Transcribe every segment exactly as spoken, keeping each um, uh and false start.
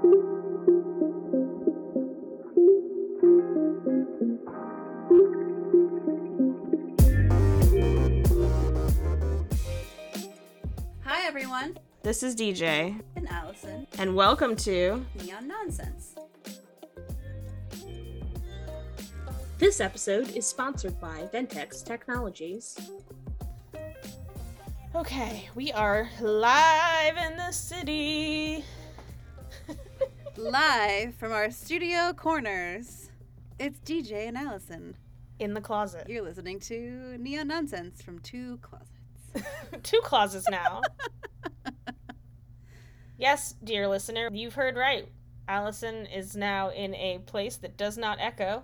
Hi everyone, this is D J and Allison, and welcome to Neon Nonsense. This episode is sponsored by Ventex Technologies. Okay, we are live in the city. Live from our studio corners. It's D J and Allison. In the closet. You're listening to Neon Nonsense from two closets. Two closets now. Yes, dear listener, you've heard right. Allison is now in a place that does not echo.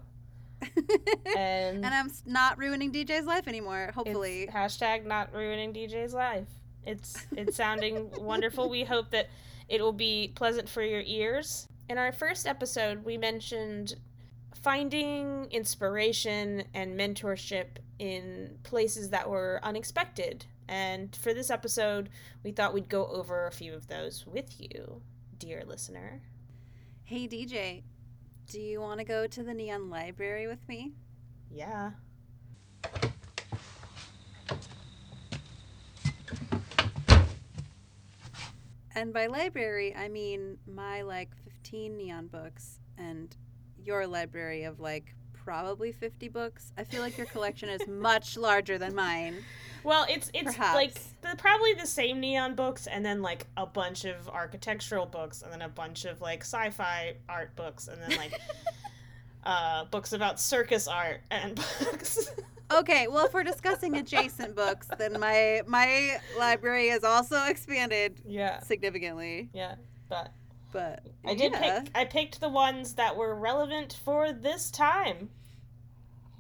and, and I'm not ruining D J's life anymore, hopefully. Hashtag not ruining D J's life. It's it's sounding wonderful. We hope that it will be pleasant for your ears. In our first episode, we mentioned finding inspiration and mentorship in places that were unexpected. And for this episode, we thought we'd go over a few of those with you, dear listener. Hey, D J, do you want to go to the Neon Library with me? Yeah. And by library, I mean my, like, fifteen neon books and your library of, like, probably fifty books. I feel like your collection is much larger than mine. Well, it's, it's like, the, probably the same neon books and then, like, a bunch of architectural books and then a bunch of, like, sci-fi art books and then, like, uh, books about circus art and books. Okay, well, if we're discussing adjacent books, then my my library is also expanded yeah. significantly. Yeah, but but I did yeah. pick. I picked the ones that were relevant for this time.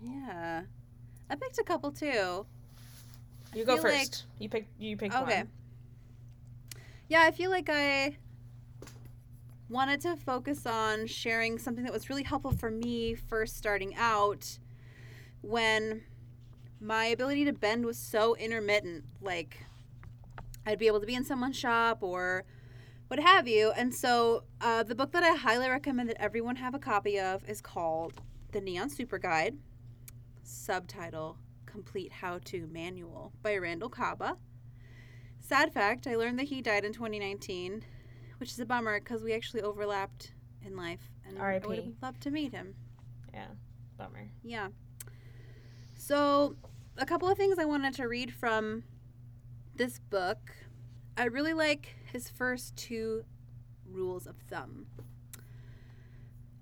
Yeah, I picked a couple too. You I go first. Like, you pick. You pick. Okay. One. Yeah, I feel like I wanted to focus on sharing something that was really helpful for me first starting out, when my ability to bend was so intermittent. Like, I'd be able to be in someone's shop or what have you. And so uh, the book that I highly recommend that everyone have a copy of is called The Neon Super Guide, subtitle Complete How-To Manual by Randall Caba. Sad fact, I learned that he died in twenty nineteen, which is a bummer because we actually overlapped in life. And I would have loved to meet him. Yeah, bummer. Yeah. So a couple of things I wanted to read from this book. I really like his first two rules of thumb.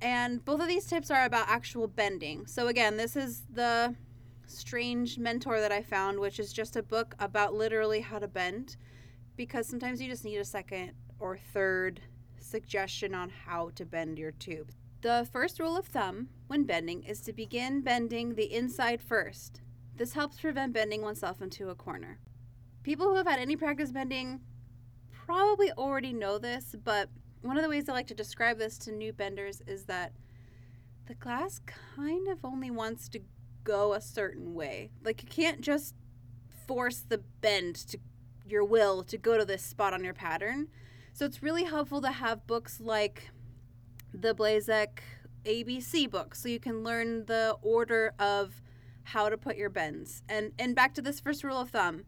And both of these tips are about actual bending. So again, this is the strange mentor that I found, which is just a book about literally how to bend, because sometimes you just need a second or third suggestion on how to bend your tube. The first rule of thumb when bending is to begin bending the inside first. This helps prevent bending oneself into a corner. People who have had any practice bending probably already know this, but one of the ways I like to describe this to new benders is that the glass kind of only wants to go a certain way. Like, you can't just force the bend to your will to go to this spot on your pattern. So it's really helpful to have books like the Blazek A B C book, so you can learn the order of how to put your bends. And and back to this first rule of thumb,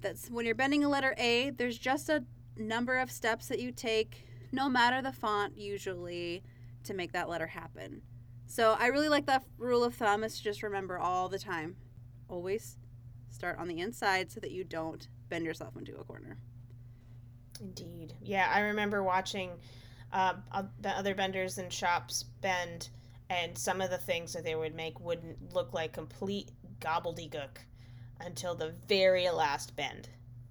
that's when you're bending a letter A, there's just a number of steps that you take, no matter the font usually, to make that letter happen. So I really like that rule of thumb is to just remember all the time, always start on the inside so that you don't bend yourself into a corner. Indeed. Yeah, I remember watching Uh, the other benders in shops bend, and some of the things that they would make wouldn't look like complete gobbledygook until the very last bend,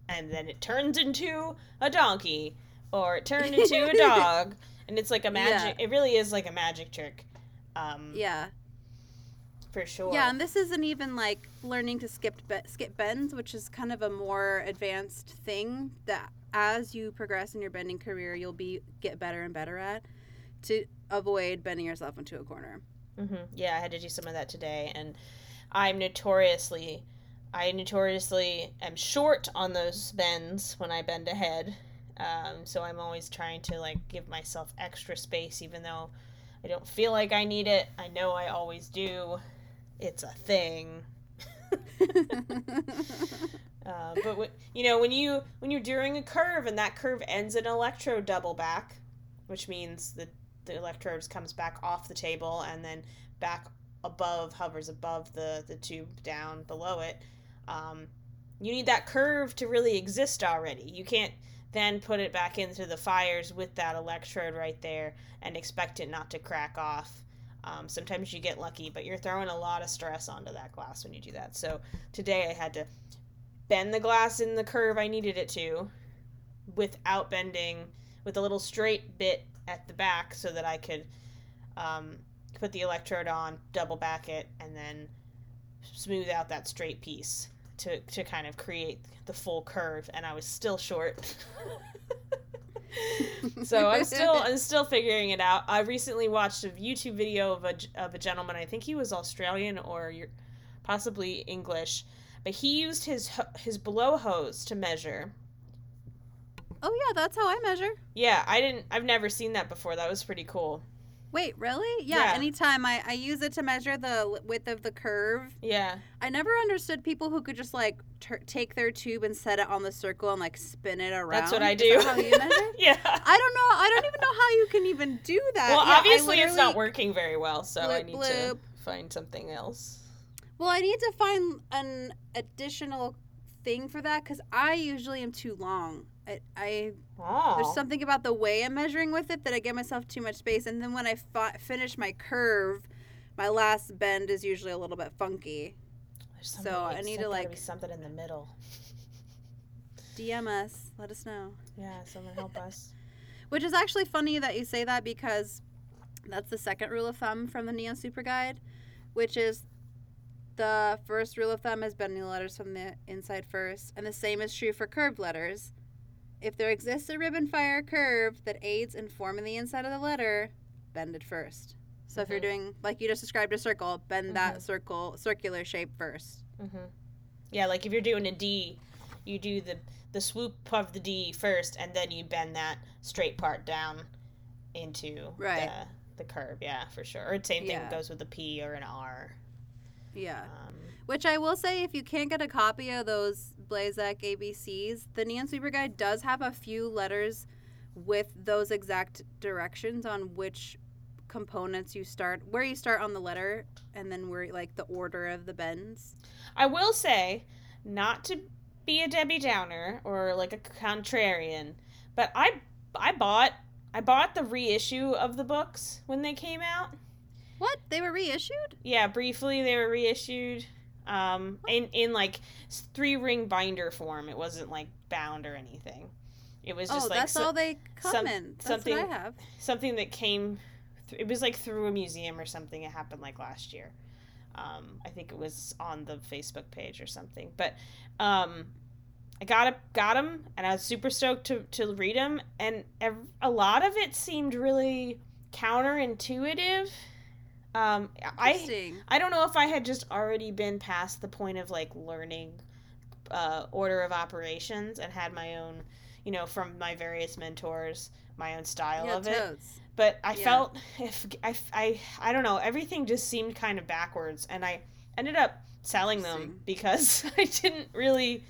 and then it turns into a donkey or it turned into a dog, and it's like a magic. Yeah. It really is like a magic trick. Um, yeah, for sure. Yeah, and this isn't even like learning to skip be- skip bends, which is kind of a more advanced thing that, as you progress in your bending career, you'll be get better and better at, to avoid bending yourself into a corner. Mm-hmm. Yeah, I had to do some of that today, and I'm notoriously, I notoriously am short on those bends when I bend ahead, Um, so I'm always trying to like give myself extra space, even though I don't feel like I need it. I know I always do. It's a thing. uh, but w- you know, when you when you're doing a curve and that curve ends in an electro double back, which means the the electrodes comes back off the table and then back above, hovers above the the tube down below it. Um, you need that curve to really exist already. You can't then put it back into the fires with that electrode right there and expect it not to crack off. Um, sometimes you get lucky, but you're throwing a lot of stress onto that glass when you do that. So today I had to bend the glass in the curve I needed it to without bending, with a little straight bit at the back so that I could um, put the electrode on, double back it, and then smooth out that straight piece to to kind of create the full curve. And I was still short. So I'm still I'm still figuring it out. I recently watched a YouTube video of a, of a gentleman. I think he was Australian or possibly English, but he used his his blow hose to measure. Oh yeah, that's how I measure. Yeah, I didn't. I've never seen that before. That was pretty cool. Wait, really? Yeah, yeah. Anytime I, I use it to measure the width of the curve. Yeah. I never understood people who could just, like, ter- take their tube and set it on the circle and, like, spin it around. That's what I do. Is that how you measure? Yeah. I don't know. I don't even know how you can even do that. Well, yeah, obviously it's not working very well, so bloop, I need bloop. to find something else. Well, I need to find an additional thing for that because I usually am too long. I, I oh. There's something about the way I'm measuring with it that I give myself too much space, and then when I fi- finish my curve, my last bend is usually a little bit funky. So like, I need to like something in the middle. D M us, let us know. Yeah, someone help us. Which is actually funny that you say that because that's the second rule of thumb from the Neon Super Guide, which is. The first rule of thumb is bending the letters from the inside first, and the same is true for curved letters. If there exists a ribbon fire curve that aids in forming the inside of the letter, bend it first. So mm-hmm. if you're doing, like you just described, a circle, bend mm-hmm. that circle, circular shape first. Mm-hmm. Yeah, like if you're doing a D, you do the, the swoop of the D first, and then you bend that straight part down into right. the, the curve. Yeah, for sure. Or the same thing yeah. goes with a P or an R. Yeah, um, which I will say, if you can't get a copy of those Blazek A B Cs, the Neon Super Guide does have a few letters with those exact directions on which components you start, where you start on the letter, and then where like the order of the bends. I will say, not to be a Debbie Downer or like a contrarian, but I I bought I bought the reissue of the books when they came out. What? They were reissued? Yeah, briefly they were reissued um, in, in, like, three-ring binder form. It wasn't, like, bound or anything. It was just, oh, like... Oh, that's so, all they come some, in. That's something, what I have. Something that came... Th- it was, like, through a museum or something. It happened, like, last year. Um, I think it was on the Facebook page or something. But um, I got, a, got them, and I was super stoked to, to read them. And ev- a lot of it seemed really counterintuitive. Um, I I don't know if I had just already been past the point of like learning uh, order of operations and had my own, you know, from my various mentors, my own style yeah, of totes. It. But I yeah. felt if I, I I don't know, everything just seemed kind of backwards, and I ended up selling them because I didn't really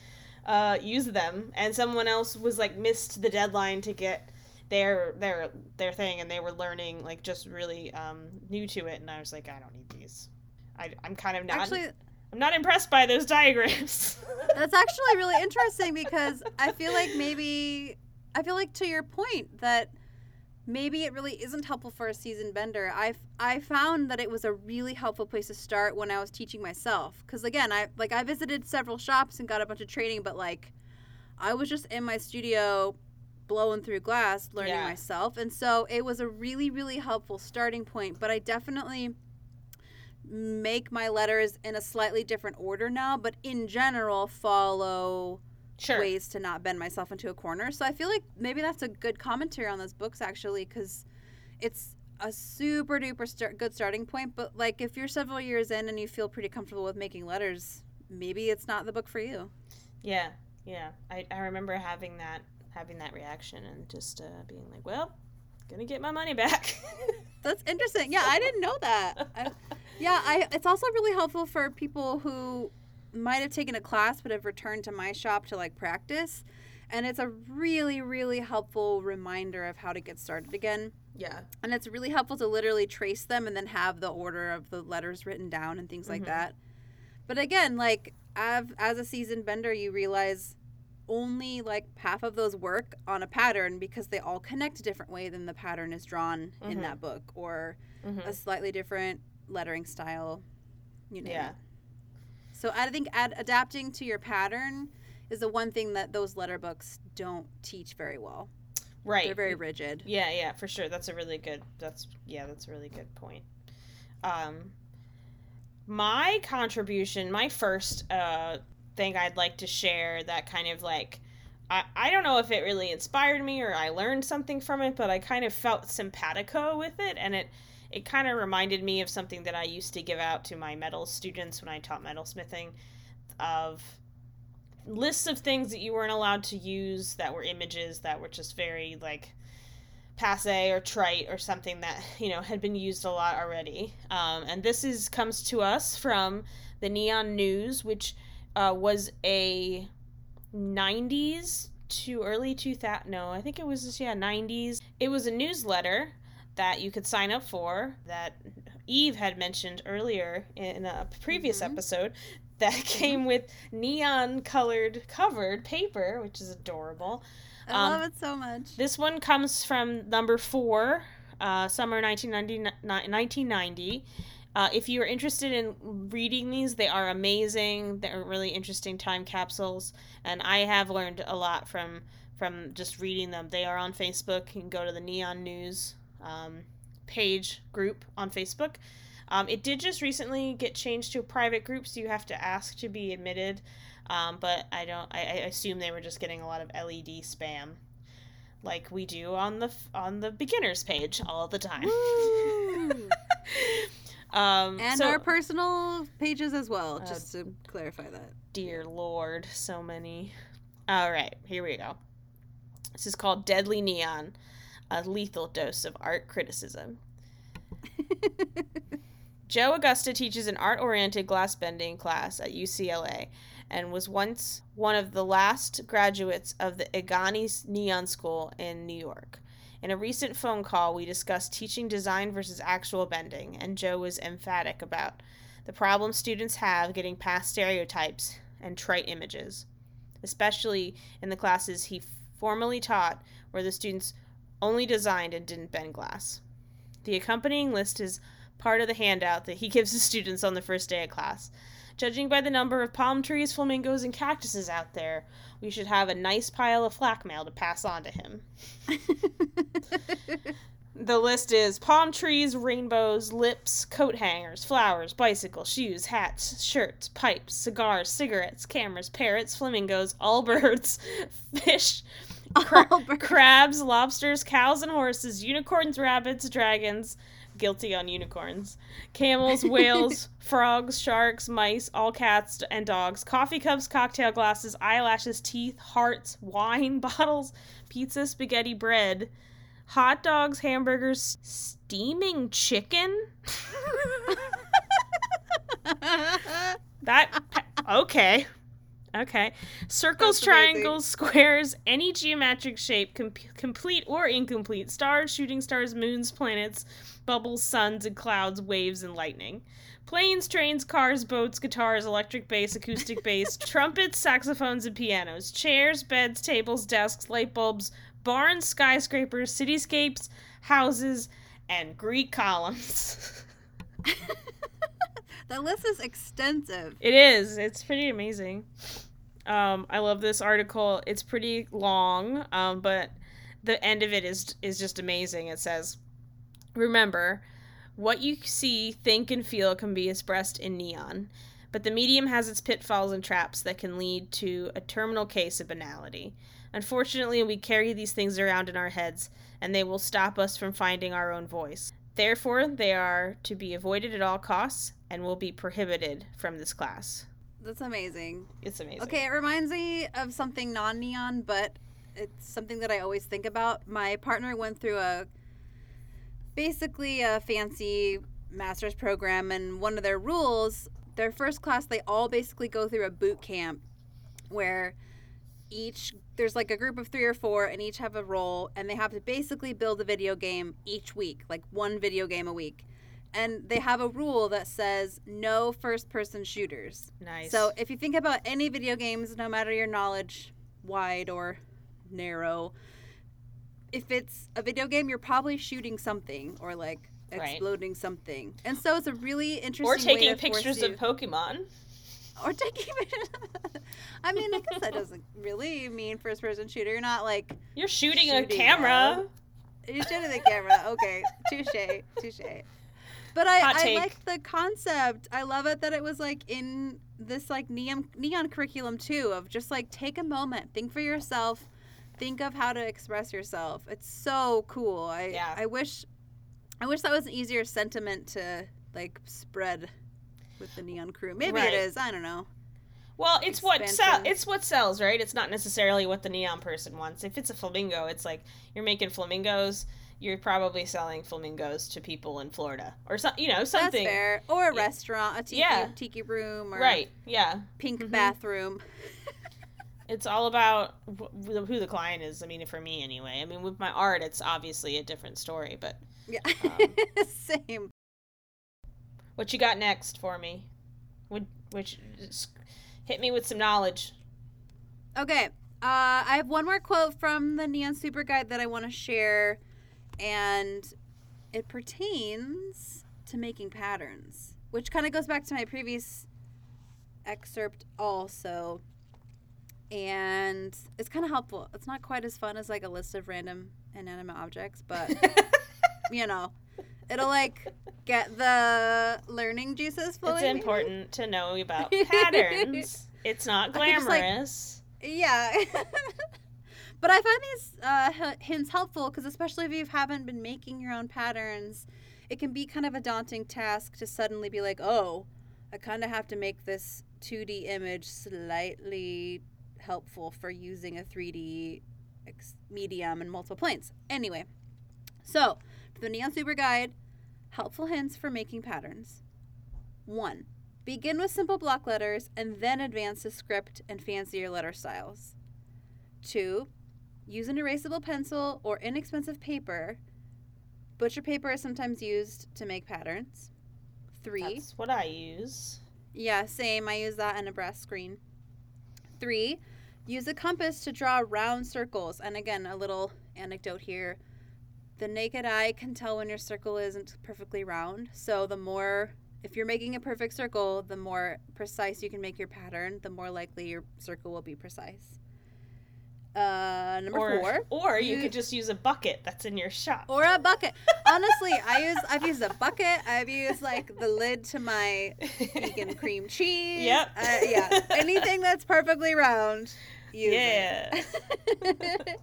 uh, use them, and someone else was like missed the deadline to get. Their their their thing, and they were learning like just really um, new to it, and I was like, I don't need these. I I'm kind of not. Actually, I'm not impressed by those diagrams. That's actually really interesting because I feel like maybe I feel like to your point that maybe it really isn't helpful for a seasoned bender. I I found that it was a really helpful place to start when I was teaching myself because again, I like I visited several shops and got a bunch of training, but like I was just in my studio. Blowing through glass, learning yeah. myself. And so it was a really, really helpful starting point. But I definitely make my letters in a slightly different order now, but in general follow sure. ways to not bend myself into a corner. So I feel like maybe that's a good commentary on those books, actually, because it's a super duper start- good starting point. But like if you're several years in and you feel pretty comfortable with making letters, maybe it's not the book for you. Yeah, yeah. I, I remember having that having that reaction and just uh, being like, well, gonna get my money back. That's interesting. Yeah, I didn't know that. I, yeah, I, it's also really helpful for people who might have taken a class but have returned to my shop to like practice. And it's a really, really helpful reminder of how to get started again. Yeah. And it's really helpful to literally trace them and then have the order of the letters written down and things mm-hmm. like that. But again, like I've, as a seasoned bender, you realize only like half of those work on a pattern because they all connect a different way than the pattern is drawn mm-hmm. in that book or mm-hmm. a slightly different lettering style. You know. Yeah. So I think ad- adapting to your pattern is the one thing that those letter books don't teach very well. Right. They're very rigid. Yeah, yeah, for sure. That's a really good, that's, yeah, that's a really good point. Um, my contribution, my first uh, thing I'd like to share that kind of like, I, I don't know if it really inspired me or I learned something from it, but I kind of felt simpatico with it. And it, it kind of reminded me of something that I used to give out to my metal students when I taught metalsmithing of lists of things that you weren't allowed to use that were images that were just very like passe or trite or something that, you know, had been used a lot already. Um, and this is comes to us from the Neon News, which uh, was a nineties to early two thousands. No, I think it was just, yeah, nineties. It was a newsletter that you could sign up for that Eve had mentioned earlier in a previous mm-hmm. episode that came with neon colored covered paper, which is adorable. I um, love it so much. This one comes from number four, uh, summer nineteen ninety. Uh, if you are interested in reading these, they are amazing. They're really interesting time capsules. And I have learned a lot from, from just reading them. They are on Facebook. You can go to the Neon News um, page group on Facebook. Um, it did just recently get changed to a private group, so you have to ask to be admitted. Um, but I don't. I, I assume they were just getting a lot of L E D spam, like we do on the on the beginners page all the time. um, and so, our personal pages as well, just uh, to clarify that. Dear Lord, so many. All right, here we go. This is called Deadly Neon, a lethal dose of art criticism. Joe Augusta teaches an art-oriented glass bending class at U C L A and was once one of the last graduates of the Igani Neon School in New York. In a recent phone call, we discussed teaching design versus actual bending, and Joe was emphatic about the problem students have getting past stereotypes and trite images, especially in the classes he formerly taught where the students only designed and didn't bend glass. The accompanying list is part of the handout that he gives to students on the first day of class. Judging by the number of palm trees, flamingos, and cactuses out there, we should have a nice pile of flak mail to pass on to him. The list is palm trees, rainbows, lips, coat hangers, flowers, bicycles, shoes, hats, shirts, pipes, cigars, cigarettes, cameras, parrots, flamingos, all birds, fish, cra- all birds. crabs, lobsters, cows and horses, unicorns, rabbits, dragons, guilty on unicorns, camels, whales, frogs, sharks, mice, all cats and dogs, coffee cups, cocktail glasses, eyelashes, teeth, hearts, wine bottles, pizza, spaghetti, bread, hot dogs, hamburgers, steaming chicken. That okay okay circles, triangles, squares, any geometric shape, com- complete or incomplete, stars, shooting stars, moons, planets, bubbles, suns, and clouds, waves, and lightning. Planes, trains, cars, boats, guitars, electric bass, acoustic bass, trumpets, saxophones, and pianos. Chairs, beds, tables, desks, light bulbs, barns, skyscrapers, cityscapes, houses, and Greek columns. The list is extensive. It is. It's pretty amazing. Um, I love this article. It's pretty long, um, but the end of it is is just amazing. It says, remember, what you see, think, and feel can be expressed in neon, but the medium has its pitfalls and traps that can lead to a terminal case of banality. Unfortunately, we carry these things around in our heads, and they will stop us from finding our own voice. Therefore, they are to be avoided at all costs and will be prohibited from this class. That's amazing. It's amazing. Okay, it reminds me of something non-neon, but it's something that I always think about. My partner went through a basically a fancy master's program, and one of their rules, their first class, they all basically go through a boot camp where each, there's like a group of three or four, and each have a role, and they have to basically build a video game each week, like one video game a week. And they have a rule that says no first-person shooters. Nice. So if you think about any video games, no matter your knowledge, wide or narrow, if it's a video game, you're probably shooting something or, like, exploding right. something. And so it's a really interesting way to force you. Or taking pictures of Pokemon. Or taking pictures. I mean, I guess that doesn't really mean first-person shooter. You're not, like, You're shooting, shooting a camera. At. You're shooting the camera. Okay. Touche. Touche. But I, I like the concept. I love it that it was, like, in this, like, neon, neon curriculum, too, of just, like, take a moment. Think for yourself. Think of how to express yourself. It's so cool. I yeah. I wish I wish that was an easier sentiment to, like, spread with the Neon crew. Maybe right. it is. I don't know. Well, it's Expansion. what sell, it's what sells, right? It's not necessarily what the Neon person wants. If it's a flamingo, it's like you're making flamingos. You're probably selling flamingos to people in Florida or some, you know, something. That's fair. Or a restaurant, a tiki, yeah. tiki room, or right, yeah, pink mm-hmm. bathroom. It's all about who the client is. I mean, for me anyway. I mean, with my art, it's obviously a different story, but yeah, um, same. What you got next for me? Would which hit me with some knowledge? Okay, uh, I have one more quote from the Neon Super Guide that I want to share. And it pertains to making patterns, which kind of goes back to my previous excerpt also. And it's kind of helpful. It's not quite as fun as, like, a list of random inanimate objects, but, you know, it'll, like, get the learning juices flowing. It's important to know about patterns. It's not glamorous. Just, like, yeah. But I find these uh, hints helpful because, especially if you haven't been making your own patterns, it can be kind of a daunting task to suddenly be like, oh, I kind of have to make this two D image slightly helpful for using a three D ex- medium in multiple planes. Anyway, so the Neon Super Guide, helpful hints for making patterns. One, begin with simple block letters and then advance to script and fancier letter styles. Two, use an erasable pencil or inexpensive paper. Butcher paper is sometimes used to make patterns. Three. That's what I use. Yeah, same. I use that and a brass screen. Three, use a compass to draw round circles. And again, a little anecdote here. The naked eye can tell when your circle isn't perfectly round. So the more, if you're making a perfect circle, the more precise you can make your pattern, the more likely your circle will be precise. Uh, number or, four. Or you, you could just use a bucket that's in your shop. Or a bucket. Honestly, I use, I've used a bucket. I've used, like, the lid to my vegan cream cheese. Yep. Uh, yeah. Anything that's perfectly round, use yeah. it.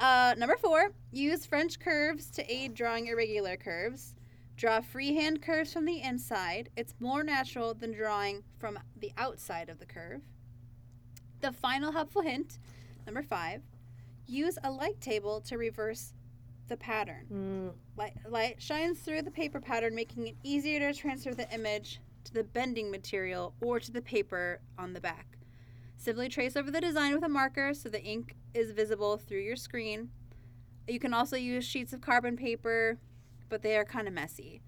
uh, number four. Use French curves to aid drawing irregular curves. Draw freehand curves from the inside. It's more natural than drawing from the outside of the curve. The final helpful hint. Number five, use a light table to reverse the pattern. Mm. Light, light shines through the paper pattern, making it easier to transfer the image to the bending material or to the paper on the back. Simply trace over the design with a marker so the ink is visible through your screen. You can also use sheets of carbon paper, but they are kind of messy.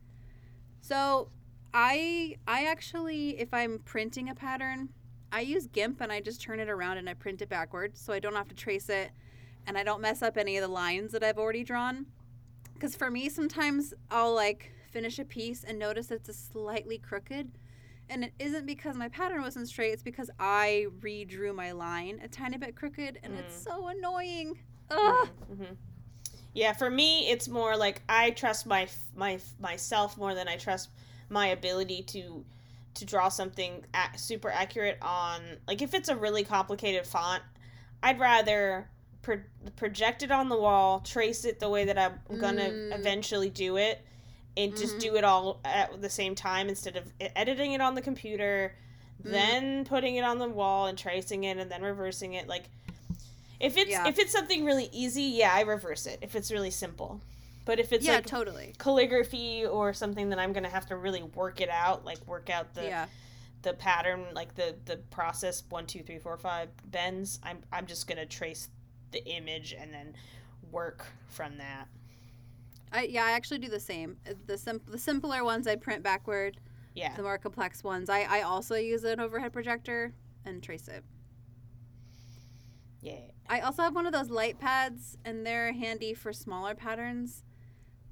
So I, I actually, if I'm printing a pattern, I use GIMP and I just turn it around and I print it backwards so I don't have to trace it and I don't mess up any of the lines that I've already drawn. Because for me, sometimes I'll, like, finish a piece and notice it's a slightly crooked, and it isn't because my pattern wasn't straight. It's because I redrew my line a tiny bit crooked, and mm. it's so annoying. Ugh. Mm-hmm. Yeah, for me, it's more like I trust my my myself more than I trust my ability to to draw something ac- super accurate on, like, if it's a really complicated font, I'd rather pro- project it on the wall, trace it the way that I'm gonna mm. eventually do it, and mm-hmm. just do it all at the same time instead of editing it on the computer, mm. then putting it on the wall and tracing it and then reversing it. Like, If it's yeah. if it's something really easy, yeah, I reverse it. If it's really simple. But if it's yeah, like totally. calligraphy or something that I'm going to have to really work it out, like work out the yeah. the pattern, like the, the process, one, two, three, four, five bends, I'm I'm just going to trace the image and then work from that. I yeah, I actually do the same. The sim- the simpler ones I print backward. Yeah. The more complex ones, I, I also use an overhead projector and trace it. Yeah. I also have one of those light pads, and they're handy for smaller patterns.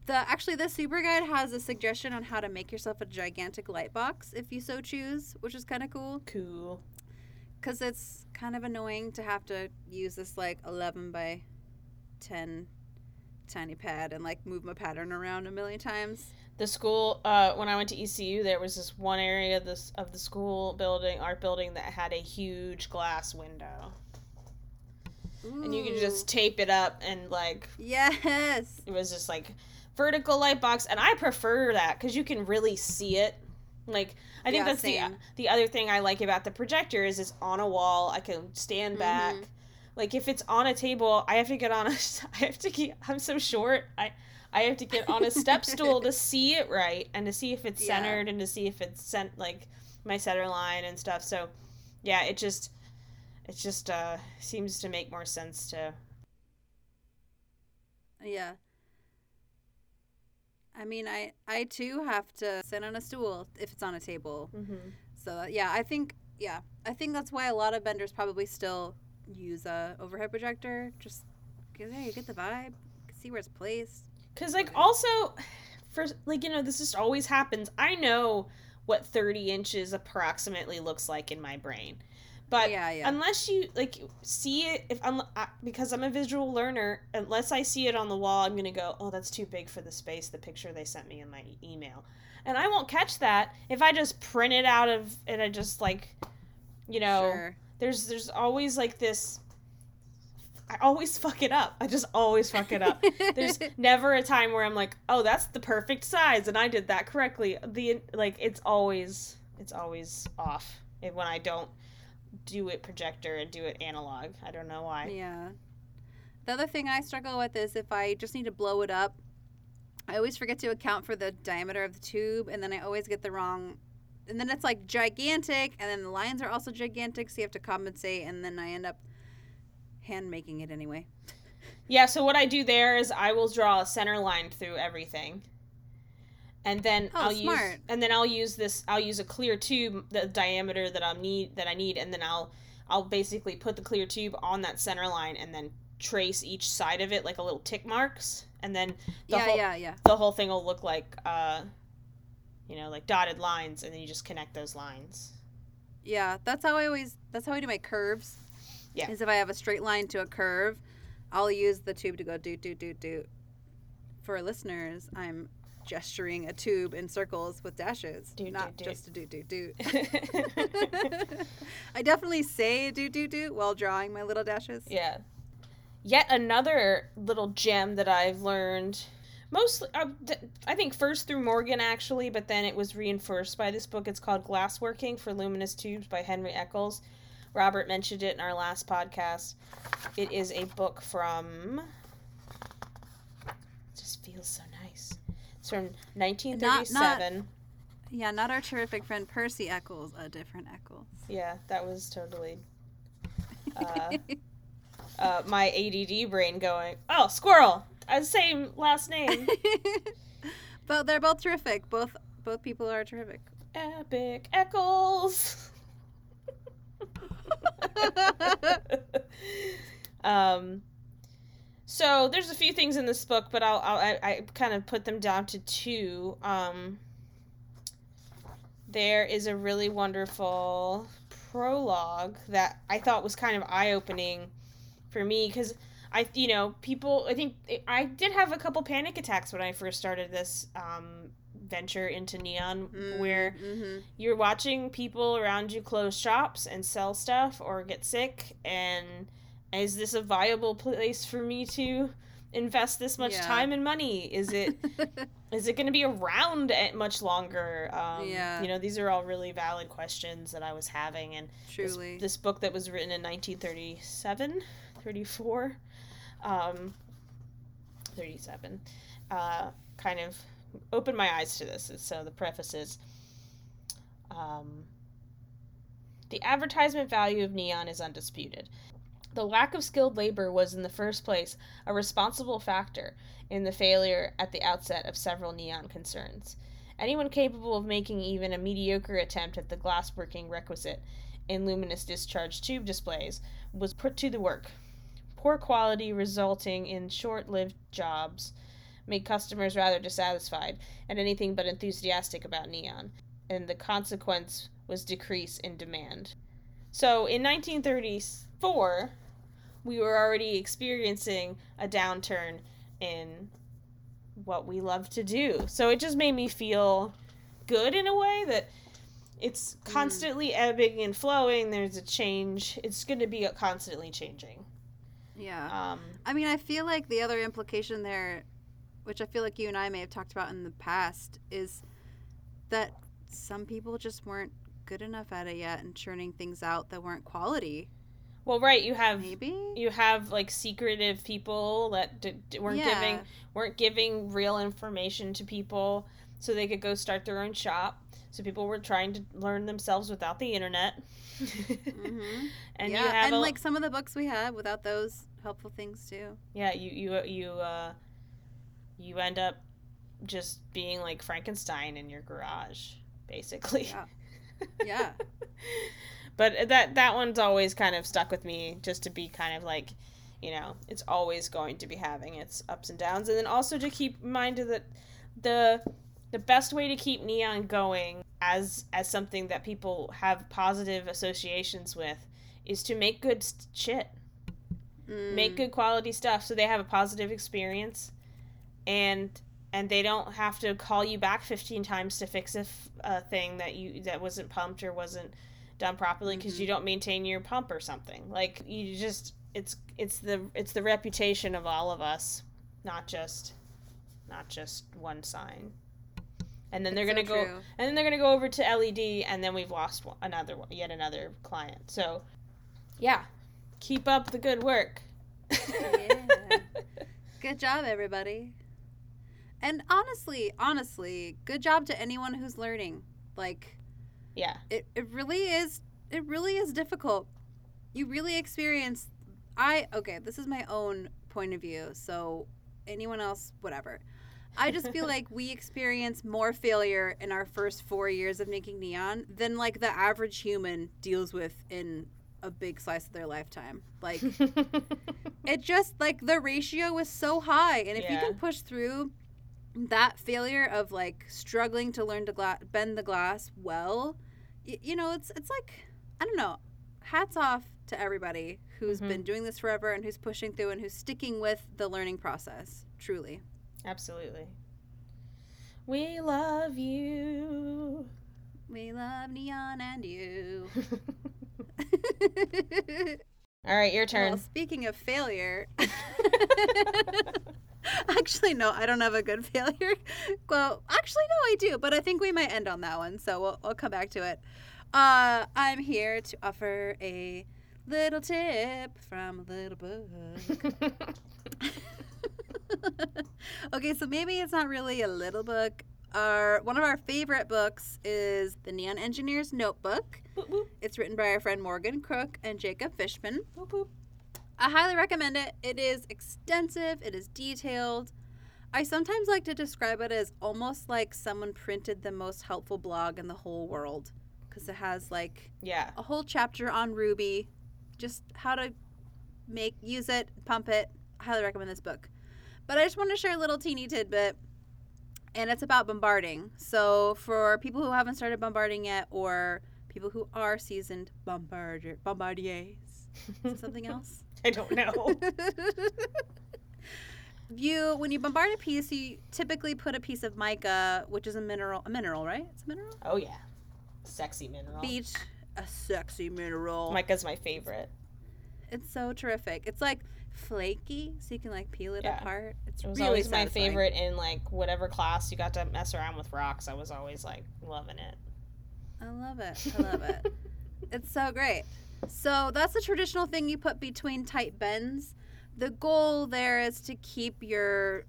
The actually, this Super Guide has a suggestion on how to make yourself a gigantic light box if you so choose, which is kind of cool. Cool. Because it's kind of annoying to have to use this, like, eleven by ten tiny pad and, like, move my pattern around a million times. The school, uh, when I went to E C U, there was this one area of, this, of the school building, art building, that had a huge glass window. Ooh. And you could just tape it up and, like... Yes! It was just, like... vertical light box, and I prefer that because you can really see it. Like, I think yeah, that's same. the the other thing I like about the projector is it's on a wall. I can stand back. Mm-hmm. Like, if it's on a table, I have to get on a. I have to keep. I'm so short. I I have to get on a step stool to see it right and to see if it's yeah. centered and to see if it's sent like my center line and stuff. So, yeah, it just it just uh, seems to make more sense to. Yeah. I mean, I, I, too, have to sit on a stool if it's on a table. Mm-hmm. So, yeah, I think, yeah, I think that's why a lot of benders probably still use a overhead projector. Just, because yeah, you get the vibe, you can see where it's placed. Because, like, also, for, like, you know, this just always happens. I know what thirty inches approximately looks like in my brain. But yeah, yeah. unless you, like, see it, if I'm, I, because I'm a visual learner, unless I see it on the wall, I'm going to go, oh, that's too big for the space, the picture they sent me in my e- email. And I won't catch that if I just print it out of, and I just, like, you know, sure. there's there's always, like, this, I always fuck it up. I just always fuck it up. There's never a time where I'm like, oh, that's the perfect size, and I did that correctly. The Like, it's always, it's always off when I don't. Do it projector and do it analog. I don't know why. Yeah. The other thing I struggle with is if I just need to blow it up, I always forget to account for the diameter of the tube, and then I always get the wrong, and then it's like gigantic, and then the lines are also gigantic, so you have to compensate, and then I end up hand making it anyway. Yeah, so what I do there is I will draw a center line through everything. And then oh, I'll smart. use, and then I'll use this. I'll use a clear tube, the diameter that I need, that I need, and then I'll, I'll basically put the clear tube on that center line, and then trace each side of it like a little tick marks, and then the yeah, whole, yeah, yeah. the whole thing will look like, uh, you know, like dotted lines, and then you just connect those lines. Yeah, that's how I always. That's how I do my curves. Yeah. Is if I have a straight line to a curve, I'll use the tube to go do do do do. For listeners, I'm. gesturing a tube in circles with dashes, do, not do, do. just a do do do. I definitely say do do do while drawing my little dashes. Yeah. Yet another little gem that I've learned, mostly uh, I think first through Morgan actually, but then it was reinforced by this book. It's called Glassworking for Luminous Tubes by Henry Eccles. Robert mentioned it in our last podcast. It is a book from. It just feels so nice. It's from nineteen thirty-seven. Not, not, yeah, not our terrific friend Percy Eccles, a different Eccles. Yeah, that was totally uh, uh, my A D D brain going, oh, squirrel, uh, same last name. But they're both terrific. Both both people are terrific. Epic Eccles. um. So there's a few things in this book, but I'll, I'll I, I kind of put them down to two. Um, there is a really wonderful prologue that I thought was kind of eye-opening for me because I, you know, people. I think I did have a couple panic attacks when I first started this um, venture into neon, mm, where mm-hmm. you're watching people around you close shops and sell stuff or get sick and. Is this a viable place for me to invest this much yeah. time and money? Is it is it going to be around much longer? Um, yeah. You know, these are all really valid questions that I was having. And truly. This, this book that was written in nineteen thirty-seven, thirty-four, um, thirty-seven, uh, kind of opened my eyes to this. And so the preface is, um, the advertisement value of neon is undisputed. The lack of skilled labor was, in the first place, a responsible factor in the failure at the outset of several neon concerns. Anyone capable of making even a mediocre attempt at the glassworking requisite in luminous discharge tube displays was put to the work. Poor quality resulting in short-lived jobs made customers rather dissatisfied and anything but enthusiastic about neon, and the consequence was decrease in demand. So in nineteen thirty-four, we were already experiencing a downturn in what we love to do. So it just made me feel good in a way that it's constantly mm. ebbing and flowing. There's a change. It's going to be constantly changing. Yeah. Um, I mean, I feel like the other implication there, which I feel like you and I may have talked about in the past, is that some people just weren't good enough at it yet and churning things out that weren't quality. Well, right, you have Maybe? you have like secretive people that d- d- weren't yeah. giving weren't giving real information to people so they could go start their own shop. So people were trying to learn themselves without the internet. mm-hmm. And yeah. you have and a, like some of the books we had without those helpful things too. Yeah, you you you uh, you end up just being like Frankenstein in your garage, basically. Yeah. yeah. But that that one's always kind of stuck with me, just to be kind of like, you know, it's always going to be having its ups and downs. And then also to keep in mind that the the best way to keep neon going as as something that people have positive associations with is to make good shit. Mm. Make good quality stuff so they have a positive experience, and and they don't have to call you back fifteen times to fix a f- uh, thing that you that wasn't pumped or wasn't done properly because mm-hmm. you don't maintain your pump or something. Like, you just it's it's the it's the reputation of all of us, not just not just one sign. And then it's they're gonna so go true. and then they're gonna go over to L E D, and then we've lost one, another one, yet another client. So yeah, keep up the good work. yeah. Good job, everybody. And honestly, honestly, good job to anyone who's learning. Like, yeah, it it really is it really is difficult. You really experience I okay, this is my own point of view, so anyone else, whatever. I just feel like we experience more failure in our first four years of making neon than like the average human deals with in a big slice of their lifetime. Like, it just like the ratio is so high, and if yeah. you can push through that failure of like struggling to learn to gla- bend the glass well, y- you know, it's it's like, I don't know, hats off to everybody who's mm-hmm. been doing this forever and who's pushing through and who's sticking with the learning process. Truly. Absolutely. We love you. We love neon and you. All right, your turn. Well, speaking of failure. Actually, no, I don't have a good failure. Well, actually, no, I do, but I think we might end on that one, so we'll, we'll come back to it. Uh, I'm here to offer a little tip from a little book. Okay, so maybe it's not really a little book. Our one of our favorite books is The Neon Engineer's Notebook. Boop, boop. It's written by our friend Morgan Crook and Jacob Fishman. Boop, boop. I highly recommend it. It is extensive. It is detailed. I sometimes like to describe it as almost like someone printed the most helpful blog in the whole world, because it has like yeah. a whole chapter on Ruby, just how to make, use it, pump it. I highly recommend this book. But I just want to share a little teeny tidbit, and it's about bombarding. So for people who haven't started bombarding yet, or people who are seasoned bombardier, bombardiers, is it something else? I don't know. You, when you bombard a piece, you typically put a piece of mica, which is a mineral, a mineral, right? It's a mineral? Oh, yeah. Sexy mineral. Beach, a sexy mineral. Mica's my favorite. It's so terrific. It's like flaky, so you can like peel it yeah. apart. It's it was really always satisfying. My favorite in like whatever class you got to mess around with rocks. I was always like loving it. I love it. I love it. It's so great. So that's the traditional thing you put between tight bends. The goal there is to keep your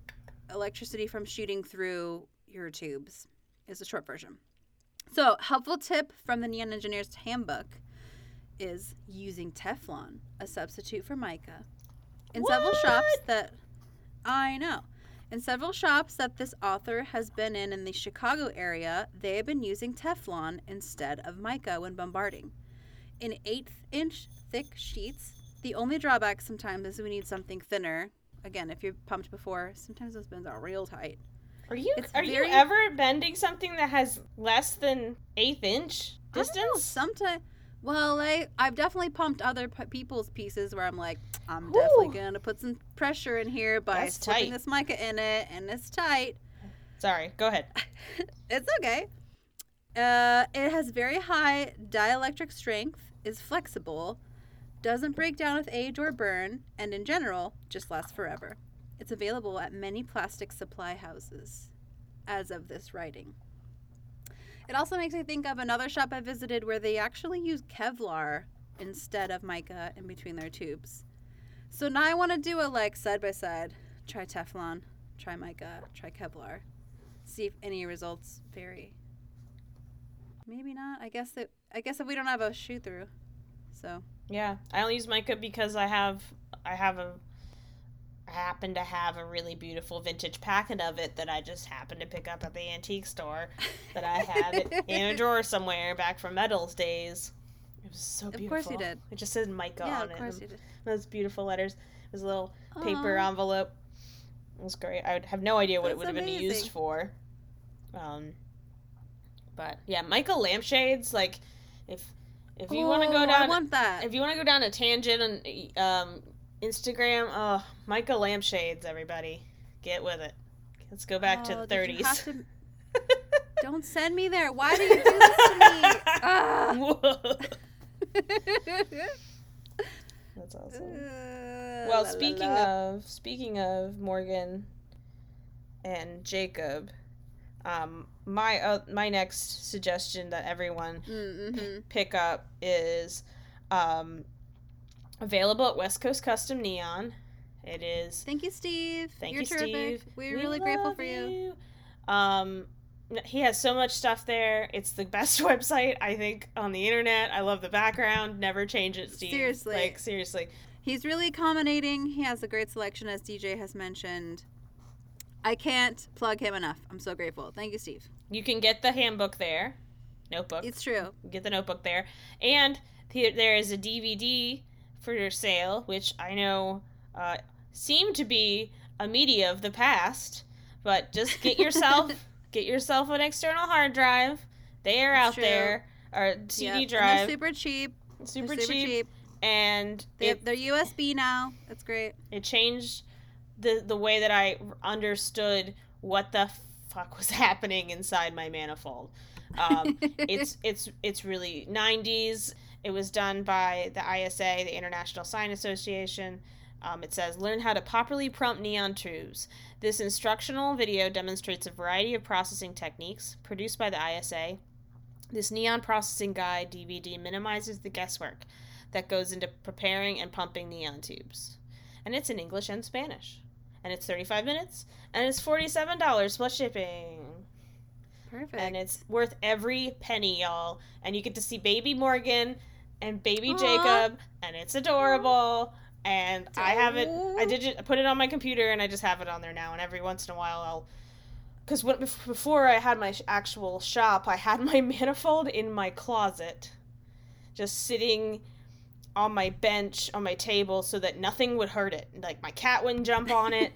electricity from shooting through your tubes, is the short version. So, helpful tip from the Neon Engineer's Handbook is using Teflon, a substitute for mica. In what? several shops that I know. In several shops that this author has been in in the Chicago area, they have been using Teflon instead of mica when bombarding. In eighth-inch thick sheets, the only drawback sometimes is we need something thinner. Again, if you're pumped before, sometimes those bends are real tight. Are you it's are very, you ever bending something that has less than eighth inch distance? Sometimes. Well, I, I've definitely pumped other p- people's pieces where I'm like, I'm Ooh. definitely going to put some pressure in here by That's slipping tight. this mica in it, and it's tight. Sorry, go ahead. It's okay. Uh, it has very high dielectric strength, is flexible, doesn't break down with age or burn, and in general, just lasts forever. It's available at many plastic supply houses as of this writing. It also makes me think of another shop I visited where they actually use Kevlar instead of mica in between their tubes. So now I want to do a like side by side, try Teflon, try mica, try Kevlar, see if any results vary. Maybe not. I guess that I guess that we don't have a shoot through. So, yeah, I only use mica because I have I have a I happen to have a really beautiful vintage packet of it that I just happened to pick up at the antique store that I have it in a drawer somewhere back from metals days. It was so beautiful. Of course you did. It just said mica yeah, on it. Yeah, of course you did. Those beautiful letters. It was a little Aww. paper envelope. It was great. I would have no idea what That's it would amazing. have been used for. Um, but, yeah, mica lampshades, like, if if you oh, want to go down... I want that. If you want to go down a tangent and... Um, Instagram, oh, mica lampshades, everybody. Get with it. Let's go back oh, to the thirties. To... Don't send me there. Why do you do this to me? That's awesome. Uh, well, la, speaking la, la. of speaking of Morgan and Jacob, um, my uh, my next suggestion that everyone mm-hmm. p- pick up is... Um, available at West Coast Custom Neon. It is. Thank you, Steve. Thank You're you, terrific. Steve. We're we really grateful for you. you. Um, he has so much stuff there. It's the best website, I think, on the internet. I love the background. Never change it, Steve. Seriously. Like, seriously. He's really accommodating. He has a great selection, as D J has mentioned. I can't plug him enough. I'm so grateful. Thank you, Steve. You can get the handbook there. Notebook. It's true. Get the notebook there. And there is a D V D for your sale, which I know uh, seemed to be a media of the past, but just get yourself get yourself an external hard drive. They are That's out true. there, or C D yep. drive. And they're super cheap. Super, super cheap. cheap. And they it, they're U S B now. That's great. It changed the the way that I understood what the fuck was happening inside my manifold. Um, it's it's it's really nineties. It was done by the I S A, the International Sign Association. Um, it says, learn how to properly prompt neon tubes. This instructional video demonstrates a variety of processing techniques produced by the I S A. This neon processing guide D V D minimizes the guesswork that goes into preparing and pumping neon tubes. And it's in English and Spanish. And it's thirty-five minutes. And it's forty-seven dollars plus shipping. Perfect. And it's worth every penny, y'all. And you get to see baby Morgan... and baby Aww. Jacob, and it's adorable, and Aww. I have it, I did it, I put it on my computer, and I just have it on there now, and every once in a while I'll, because before I had my actual shop, I had my manifold in my closet, just sitting on my bench, on my table, so that nothing would hurt it, like, my cat wouldn't jump on it,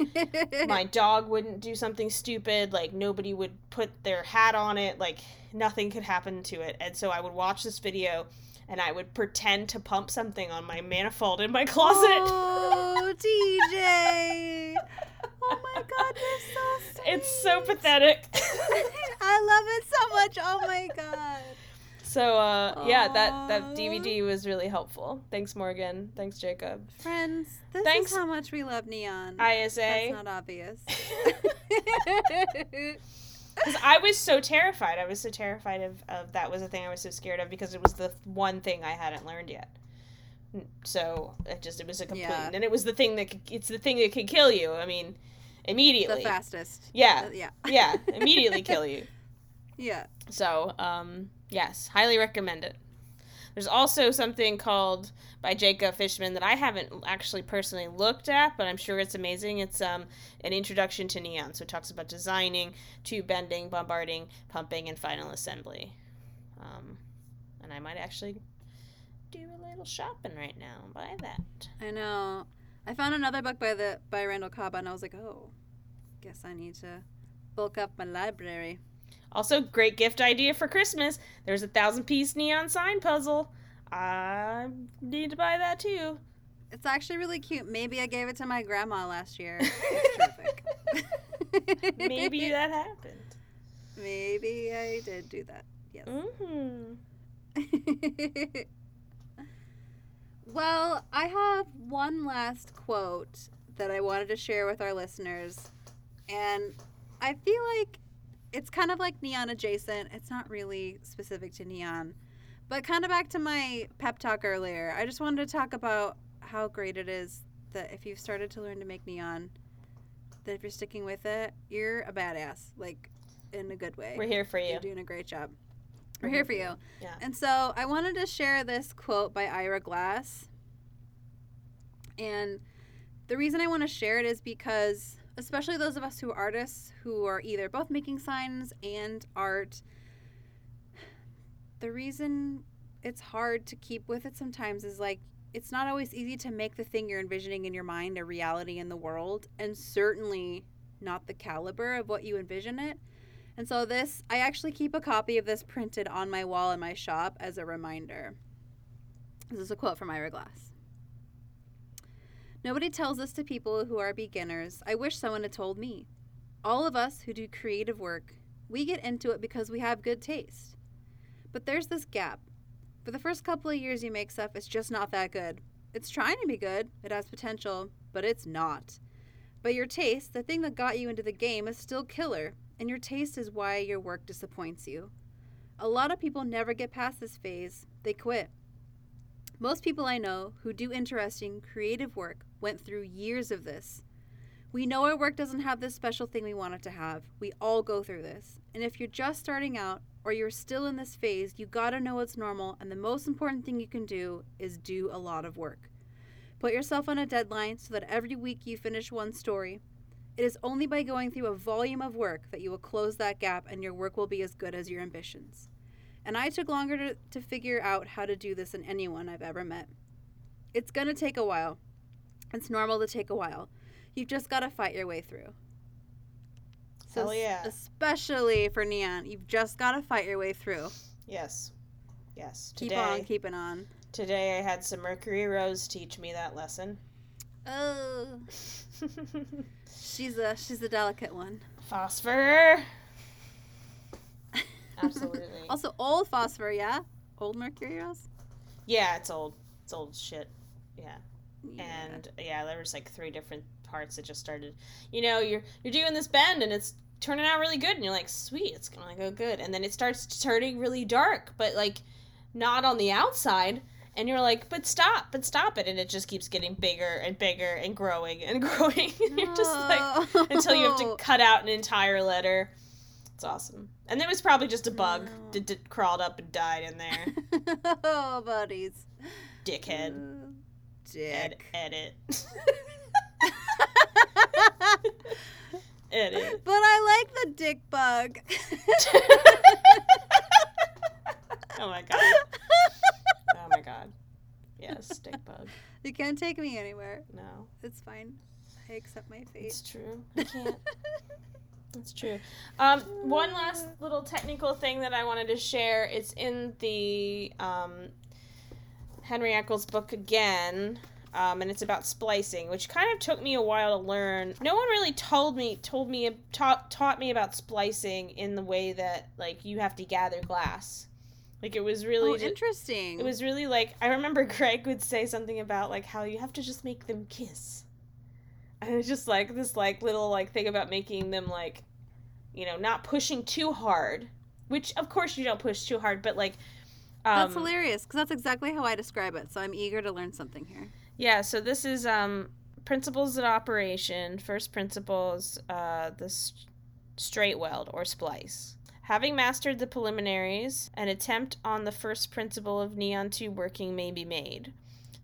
my dog wouldn't do something stupid, like, nobody would put their hat on it, like, nothing could happen to it, and so I would watch this video, and I would pretend to pump something on my manifold in my closet. Oh, D J! Oh my God, you're so sweet. It's so pathetic. I love it so much. Oh my God. So uh, yeah, that, that D V D was really helpful. Thanks, Morgan. Thanks, Jacob. Friends, this Thanks. is how much we love Neon. I S A. That's not obvious. Because I was so terrified. I was so terrified of, of that was a thing I was so scared of because it was the one thing I hadn't learned yet. So it just, it was a complete, yeah. and it was the thing that, it's the thing that could kill you. I mean, immediately. The fastest. Yeah. Uh, yeah. Yeah. Immediately kill you. Yeah. So, um, yes, highly recommend it. There's also something called by Jacob Fishman that I haven't actually personally looked at, but I'm sure it's amazing. It's um, an introduction to neon. So it talks about designing, tube bending, bombarding, pumping, and final assembly. Um, and I might actually do a little shopping right now and buy that. I know. I found another book by the by Randall Caba, and I was like, oh, guess I need to bulk up my library. Also, great gift idea for Christmas. There's a thousand-piece neon sign puzzle. I need to buy that, too. It's actually really cute. Maybe I gave it to my grandma last year. It's terrific. Maybe that happened. Maybe I did do that, yes. Mm-hmm. Well, I have one last quote that I wanted to share with our listeners. And I feel like it's kind of like neon adjacent. It's not really specific to neon. But kind of back to my pep talk earlier, I just wanted to talk about how great it is that if you've started to learn to make neon, that if you're sticking with it, you're a badass, like in a good way. We're here for you. You're doing a great job. We're here for you. Yeah. And so I wanted to share this quote by Ira Glass. And the reason I want to share it is because, especially those of us who are artists who are either both making signs and art, the reason it's hard to keep with it sometimes is, like, it's not always easy to make the thing you're envisioning in your mind a reality in the world, and certainly not the caliber of what you envision it. And so this, I actually keep a copy of this printed on my wall in my shop as a reminder. This is a quote from Ira Glass. Nobody tells this to people who are beginners. I wish someone had told me. All of us who do creative work, we get into it because we have good taste. But there's this gap. For the first couple of years you make stuff, it's just not that good. It's trying to be good. It has potential, but it's not. But your taste, the thing that got you into the game, is still killer. And your taste is why your work disappoints you. A lot of people never get past this phase. They quit. Most people I know who do interesting, creative work went through years of this. We know our work doesn't have this special thing we want it to have. We all go through this. And if you're just starting out or you're still in this phase, you gotta know it's normal, and the most important thing you can do is do a lot of work. Put yourself on a deadline so that every week you finish one story. It is only by going through a volume of work that you will close that gap and your work will be as good as your ambitions. And I took longer to, to figure out how to do this than anyone I've ever met. It's going to take a while. It's normal to take a while. You've just got to fight your way through. So hell yeah. Especially for neon, you've just got to fight your way through. Yes. Yes. Today, keep on keeping on. Today I had some Mercury Rose teach me that lesson. Oh. She's a she's a delicate one. Phosphor. Absolutely. Also old phosphor, yeah? Old Mercury Rose? Yeah, it's old. It's old shit. Yeah. yeah. And yeah, there was like three different parts that just started. You know, you're you're doing this bend and it's turning out really good and you're like, sweet, it's gonna go good. And then it starts turning really dark, but like not on the outside. And you're like, but stop, but stop it. And it just keeps getting bigger and bigger and growing and growing. And you're just like, until you have to cut out an entire letter. It's awesome. And it was probably just a bug that d- crawled up and died in there. Oh, buddies. Dickhead. Dick. Ed- edit. Edit. But I like the dick bug. Oh, my God. Oh, my God. Yes, stick bug. You can't take me anywhere. No. It's fine. I accept my fate. It's true. I can't. It's true. Um, one last little technical thing that I wanted to share. It's in the um, Henry Eccles book again, um, and it's about splicing, which kind of took me a while to learn. No one really told me, told me, taught, taught me about splicing in the way that, like, you have to gather glass. Like, it was really... Oh, interesting. It was really, like... I remember Greg would say something about, like, how you have to just make them kiss. And it's just, like, this, like, little, like, thing about making them, like, you know, not pushing too hard. Which, of course, you don't push too hard, but, like, Um, that's hilarious, because that's exactly how I describe it, so I'm eager to learn something here. Yeah, so this is um, principles of operation. First principles, uh, the st- straight weld or splice. Having mastered the preliminaries, an attempt on the first principle of neon tube working may be made.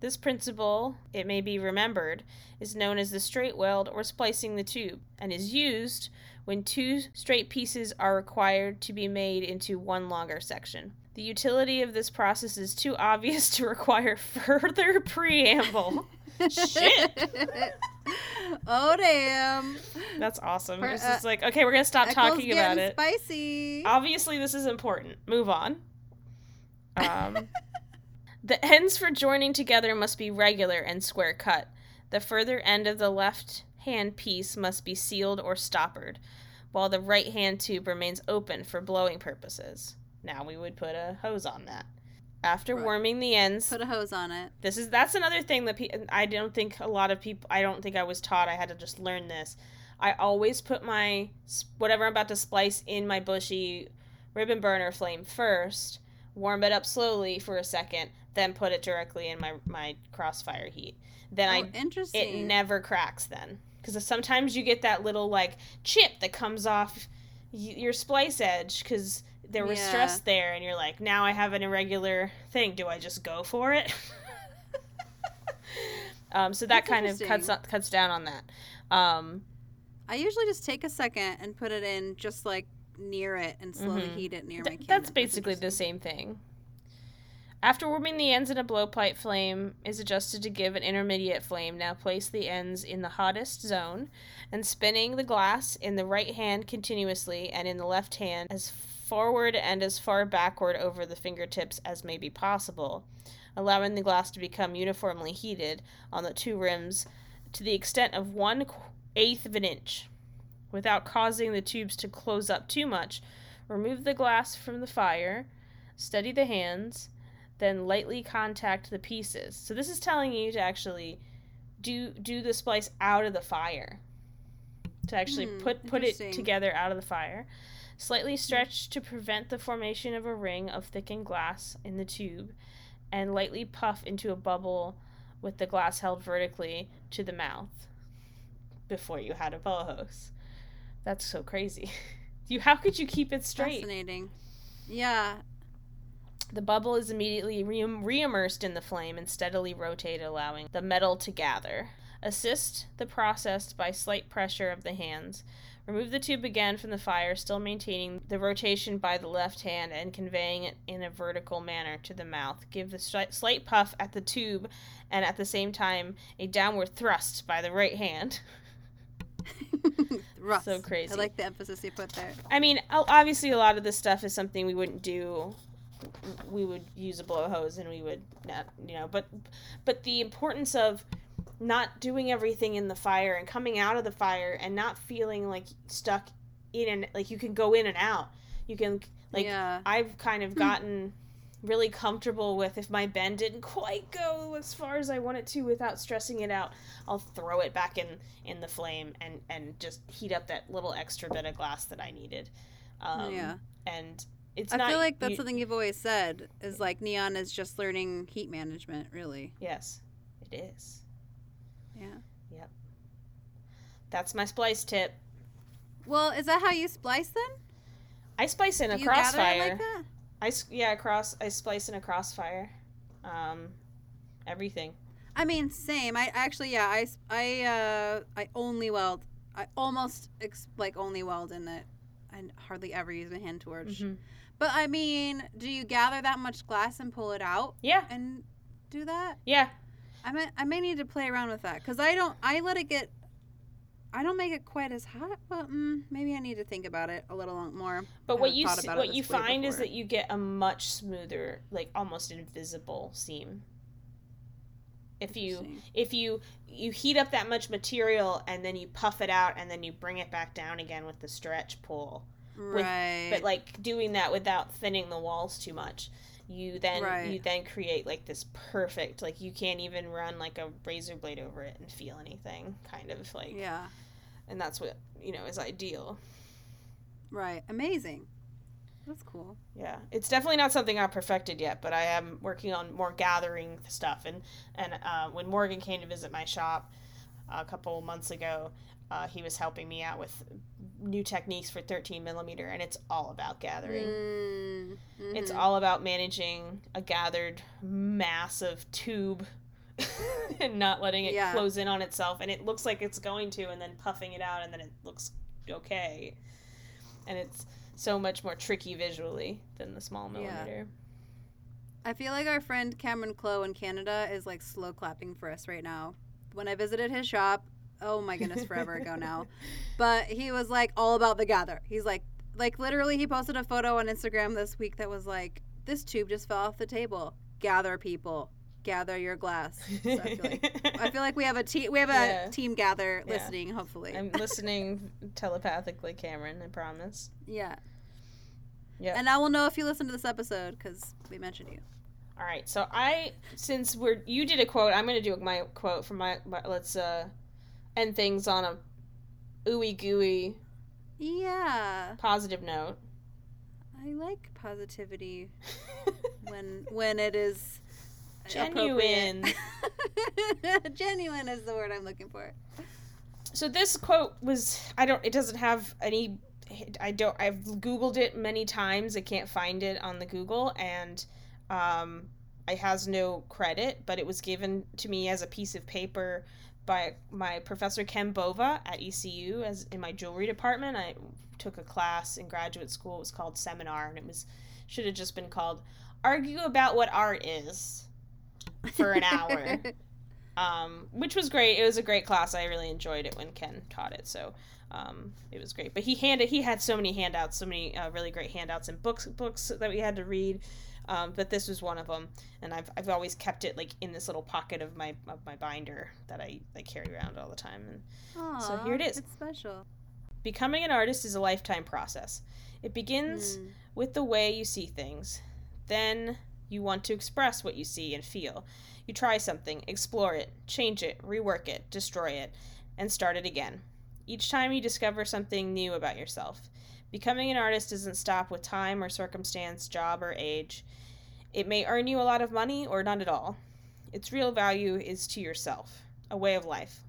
This principle, it may be remembered, is known as the straight weld or splicing the tube, and is used when two straight pieces are required to be made into one longer section. The utility of this process is too obvious to require further preamble. Shit! Oh, damn. That's awesome. It's uh, just like, okay, we're going to stop Eccles talking about it. Spicy. Obviously, this is important. Move on. Um, the ends for joining together must be regular and square cut. The further end of the left hand piece must be sealed or stoppered, while the right hand tube remains open for blowing purposes. Now we would put a hose on that. After right. warming the ends, put a hose on it. This is that's another thing that pe- I don't think a lot of people. I don't think I was taught. I had to just learn this. I always put my whatever I'm about to splice in my bushy ribbon burner flame first, warm it up slowly for a second, then put it directly in my my crossfire heat. Then oh, I interesting. It never cracks then, because sometimes you get that little like chip that comes off y- your splice edge because. There was yeah. stress there, and you're like, now I have an irregular thing. Do I just go for it? um, so that That's kind of cuts cuts down on that. Um, I usually just take a second and put it in just, like, near it and slowly mm-hmm. heat it near Th- my candle. That's basically the same thing. After warming the ends in a blowpipe flame is adjusted to give an intermediate flame. Now place the ends in the hottest zone and spinning the glass in the right hand continuously and in the left hand as forward and as far backward over the fingertips as may be possible, allowing the glass to become uniformly heated on the two rims to the extent of one eighth of an inch. Without causing the tubes to close up too much, remove the glass from the fire, steady the hands, then lightly contact the pieces. So this is telling you to actually do do the splice out of the fire, to actually mm, put, put it together out of the fire. Slightly stretched to prevent the formation of a ring of thickened glass in the tube, and lightly puff into a bubble with the glass held vertically to the mouth before you had a blow hose. That's so crazy. You, how could you keep it straight? Fascinating. Yeah. The bubble is immediately re- re-immersed in the flame and steadily rotate, allowing the metal to gather. Assist the process by slight pressure of the hands. Remove the tube again from the fire, still maintaining the rotation by the left hand and conveying it in a vertical manner to the mouth. Give the sh- slight puff at the tube and at the same time a downward thrust by the right hand. Thrust. So crazy. I like the emphasis you put there. I mean, obviously a lot of this stuff is something we wouldn't do. We would use a blow hose and we would, not, you know, but but the importance of not doing everything in the fire and coming out of the fire and not feeling like stuck in and like you can go in and out. You can like yeah. I've kind of gotten really comfortable with if my bend didn't quite go as far as I want it to without stressing it out, I'll throw it back in, in the flame and, and just heat up that little extra bit of glass that I needed. Um, yeah. And it's I not, feel like that's you, something you've always said is like neon is just learning heat management really. Yes, it is. Yeah. Yep. That's my splice tip. Well, is that how you splice then? I splice in Do a you crossfire. Gather it like that? I yeah, cross. I splice in a crossfire. Um, everything. I mean, same. I actually, yeah. I I uh, I only weld. I almost ex- like only weld in it. I hardly ever use my hand torch. Mm-hmm. But I mean, do you gather that much glass and pull it out? Yeah. And do that? Yeah. I may, I may need to play around with that because I don't, I let it get, I don't make it quite as hot, but mm, maybe I need to think about it a little more. But what you what you find before. Is that you get a much smoother, like almost invisible seam. If you, if you, you heat up that much material and then you puff it out and then you bring it back down again with the stretch pull. Right. With, but like doing that without thinning the walls too much. You then right. you then create like this perfect like you can't even run like a razor blade over it and feel anything kind of like yeah, and that's what you know is ideal. Right, amazing. That's cool. Yeah. It's definitely not something I've perfected yet, but I am working on more gathering stuff. And, and uh, when Morgan came to visit my shop a couple months ago, uh, he was helping me out with new techniques for thirteen millimeter, and it's all about gathering. Mm-hmm. It's all about managing a gathered mass of tube and not letting it yeah. close in on itself. And it looks like it's going to, and then puffing it out, and then it looks okay. And it's so much more tricky visually than the small millimeter. Yeah. I feel like our friend Cameron Clough in Canada is like slow clapping for us right now. When I visited his shop, oh my goodness, forever ago now, but he was like all about the gather. He's like, like literally he posted a photo on Instagram this week that was like, this tube just fell off the table. Gather, people. Gather your glass. So I, feel like, I feel like we have a team. We have a yeah. team gather listening. Yeah. Hopefully, I'm listening telepathically, Cameron. I promise. Yeah. Yeah. And I will know if you listen to this episode because we mentioned you. All right. So I, since we're you did a quote, I'm going to do my quote from my. my let's uh, end things on a ooey gooey. Yeah. Positive note. I like positivity when when it is. Genuine. Genuine is the word I'm looking for. So this quote was, I don't, it doesn't have any, I don't, I've Googled it many times. I can't find it on the Google, and um, it has no credit, but it was given to me as a piece of paper by my professor Ken Bova at E C U as in my jewelry department. I took a class in graduate school. It was called Seminar, and it was, should have just been called Argue About What Art Is. For an hour, um, which was great. It was a great class. I really enjoyed it when Ken taught it, so um, it was great. But he handed he had so many handouts, so many uh, really great handouts and books books that we had to read. Um, but this was one of them, and I've I've always kept it like in this little pocket of my of my binder that I like carry around all the time. And aww, so here it is. It's special. Becoming an artist is a lifetime process. It begins mm. with the way you see things, then. You want to express what you see and feel. You try something, explore it, change it, rework it, destroy it, and start it again. Each time you discover something new about yourself. Becoming an artist doesn't stop with time or circumstance, job or age. It may earn you a lot of money or none at all. Its real value is to yourself, a way of life.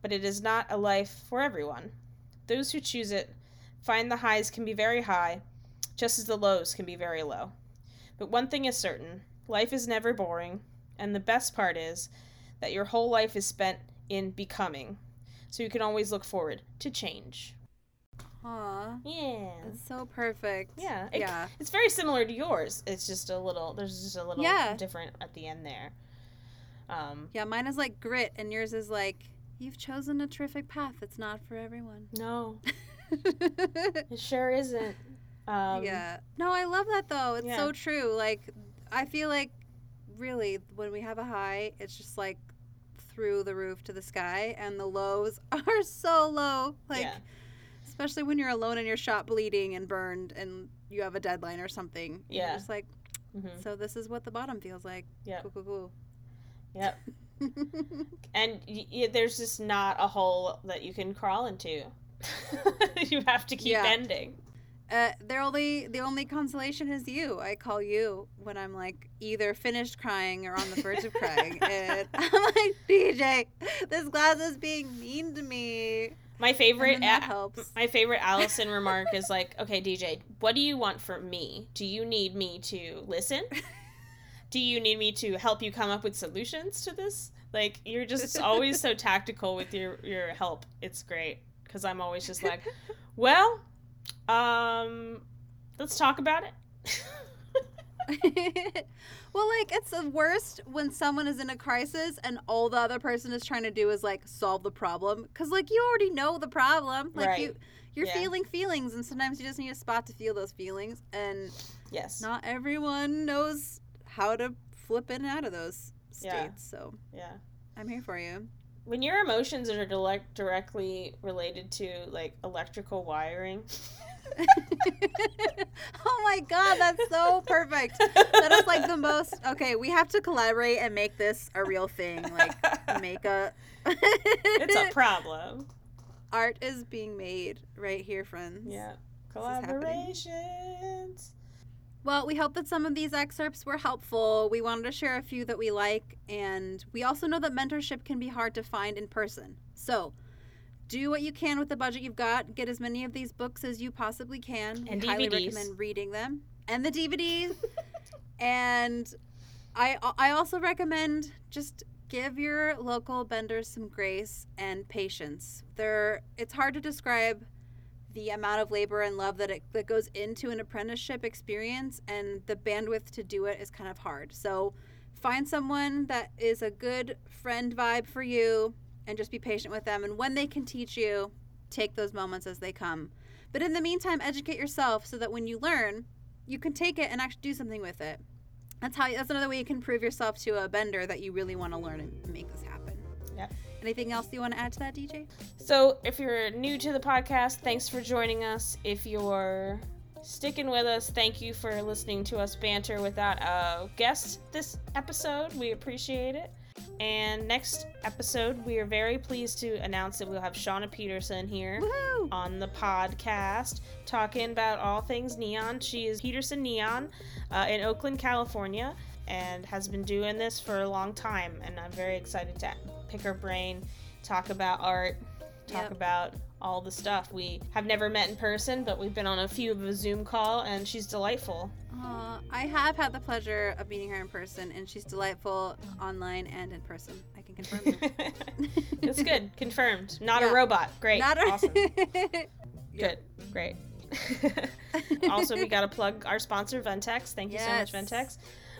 But it is not a life for everyone. Those who choose it find the highs can be very high, just as the lows can be very low. But one thing is certain, life is never boring, and the best part is that your whole life is spent in becoming, so you can always look forward to change. Aw. Yeah. It's so perfect. Yeah. It, yeah. It's very similar to yours. It's just a little, there's just a little yeah. different at the end there. Um, yeah, mine is like grit, and yours is like, you've chosen a terrific path. It's not for everyone. No. It sure isn't. Um, yeah. No, I love that, though. It's yeah. so true. Like, I feel like, really, when we have a high, it's just, like, through the roof to the sky, and the lows are so low. Like, yeah. especially when you're alone in your shop bleeding and burned, and you have a deadline or something. Yeah. You're just like, mm-hmm. so this is what the bottom feels like. Yeah. Cool, cool, cool. Yep. And y- y- there's just not a hole that you can crawl into. You have to keep yeah. bending. Uh, they're only the only consolation is you. I call you when I'm like either finished crying or on the verge of crying, and I'm like, D J, this glass is being mean to me. My favorite, and that a- helps. My favorite Allison remark is like, okay, D J, what do you want from me? Do you need me to listen? Do you need me to help you come up with solutions to this? Like, you're just always so tactical with your your help. It's great because I'm always just like, well. Um, let's talk about it. Well, like, it's the worst when someone is in a crisis and all the other person is trying to do is, like, solve the problem. Because, like, you already know the problem. Like, right. you, you're yeah. feeling feelings, and sometimes you just need a spot to feel those feelings. And yes. not everyone knows how to flip in and out of those states. Yeah. So yeah, I'm here for you. When your emotions are direct, directly related to, like, electrical wiring. Oh, my God. That's so perfect. That is, like, the most. Okay, we have to collaborate and make this a real thing. Like, make a. It's a problem. Art is being made right here, friends. Yeah. Collaborations. Well, we hope that some of these excerpts were helpful. We wanted to share a few that we like, and we also know that mentorship can be hard to find in person. So do what you can with the budget you've got. Get as many of these books as you possibly can. And D V Ds. I highly recommend reading them. And the D V Ds. And I, I also recommend just give your local vendors some grace and patience. They're, it's hard to describe the amount of labor and love that it, that goes into an apprenticeship experience, and the bandwidth to do it is kind of hard. So find someone that is a good friend vibe for you, and just be patient with them. And when they can teach you, take those moments as they come. But in the meantime, educate yourself so that when you learn, you can take it and actually do something with it. That's how. That's another way you can prove yourself to a vendor that you really want to learn and make this happen. Yeah. Anything else you want to add to that, D J? So if you're new to the podcast, thanks for joining us. If you're sticking with us, thank you for listening to us banter without a guest this episode. We appreciate it. And next episode, we are very pleased to announce that we'll have Shauna Peterson here Woo-hoo! on the podcast, talking about all things neon. She is Peterson Neon uh, in Oakland, California, and has been doing this for a long time. And I'm very excited to pick her brain, talk about art, talk yep. about all the stuff. We have never met in person, but we've been on a few of a Zoom call, and she's delightful. Uh, I have had the pleasure of meeting her in person, and she's delightful online and in person. I can confirm that. That's good. Confirmed. Not yeah. a robot. Great. Not a- awesome. Good. Great. Also, we got to plug our sponsor, Ventex. Thank you yes. so much, Ventex.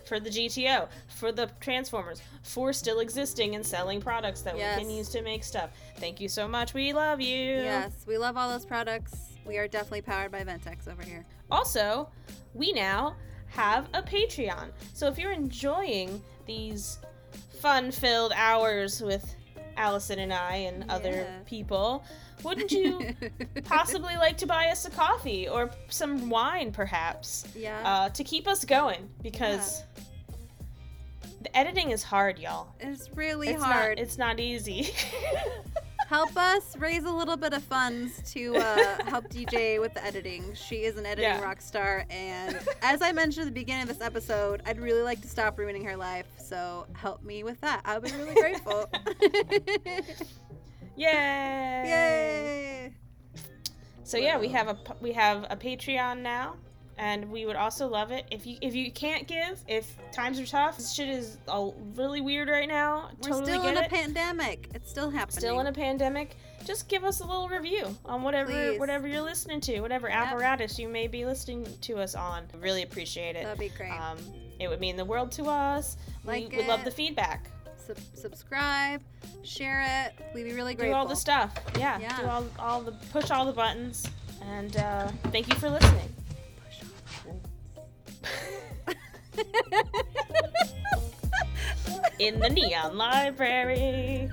For the G T O, for the Transformers, for still existing and selling products that yes. we can use to make stuff. Thank you so much. We love you. Yes, we love all those products. We are definitely powered by Ventex over here. Also, we now have a Patreon. So if you're enjoying these fun-filled hours with Allison and I and yeah. other people, wouldn't you possibly like to buy us a coffee or some wine, perhaps? Yeah. Uh, to keep us going, because yeah. the editing is hard, y'all. It's really it's hard. Not, it's not easy. Help us raise a little bit of funds to uh, help D J with the editing. She is an editing yeah. rock star, and as I mentioned at the beginning of this episode, I'd really like to stop ruining her life, so help me with that. I would be really grateful. Yay! Yay! So Whoa. yeah, we have a we have a Patreon now, and we would also love it if you if you can't give. If times are tough, this shit is all really weird right now. We're totally still get in a it. pandemic. It's still happening. Still in a pandemic. Just give us a little review on whatever Please. whatever you're listening to, whatever yep. apparatus you may be listening to us on. Really appreciate it. That'd be great. Um, it would mean the world to us. Like we would love the feedback. Subscribe, share it. We'd be really grateful. Do all the stuff. Yeah. yeah. Do all, all the push all the buttons, and uh, thank you for listening. Push all the buttons. In the Neon Library.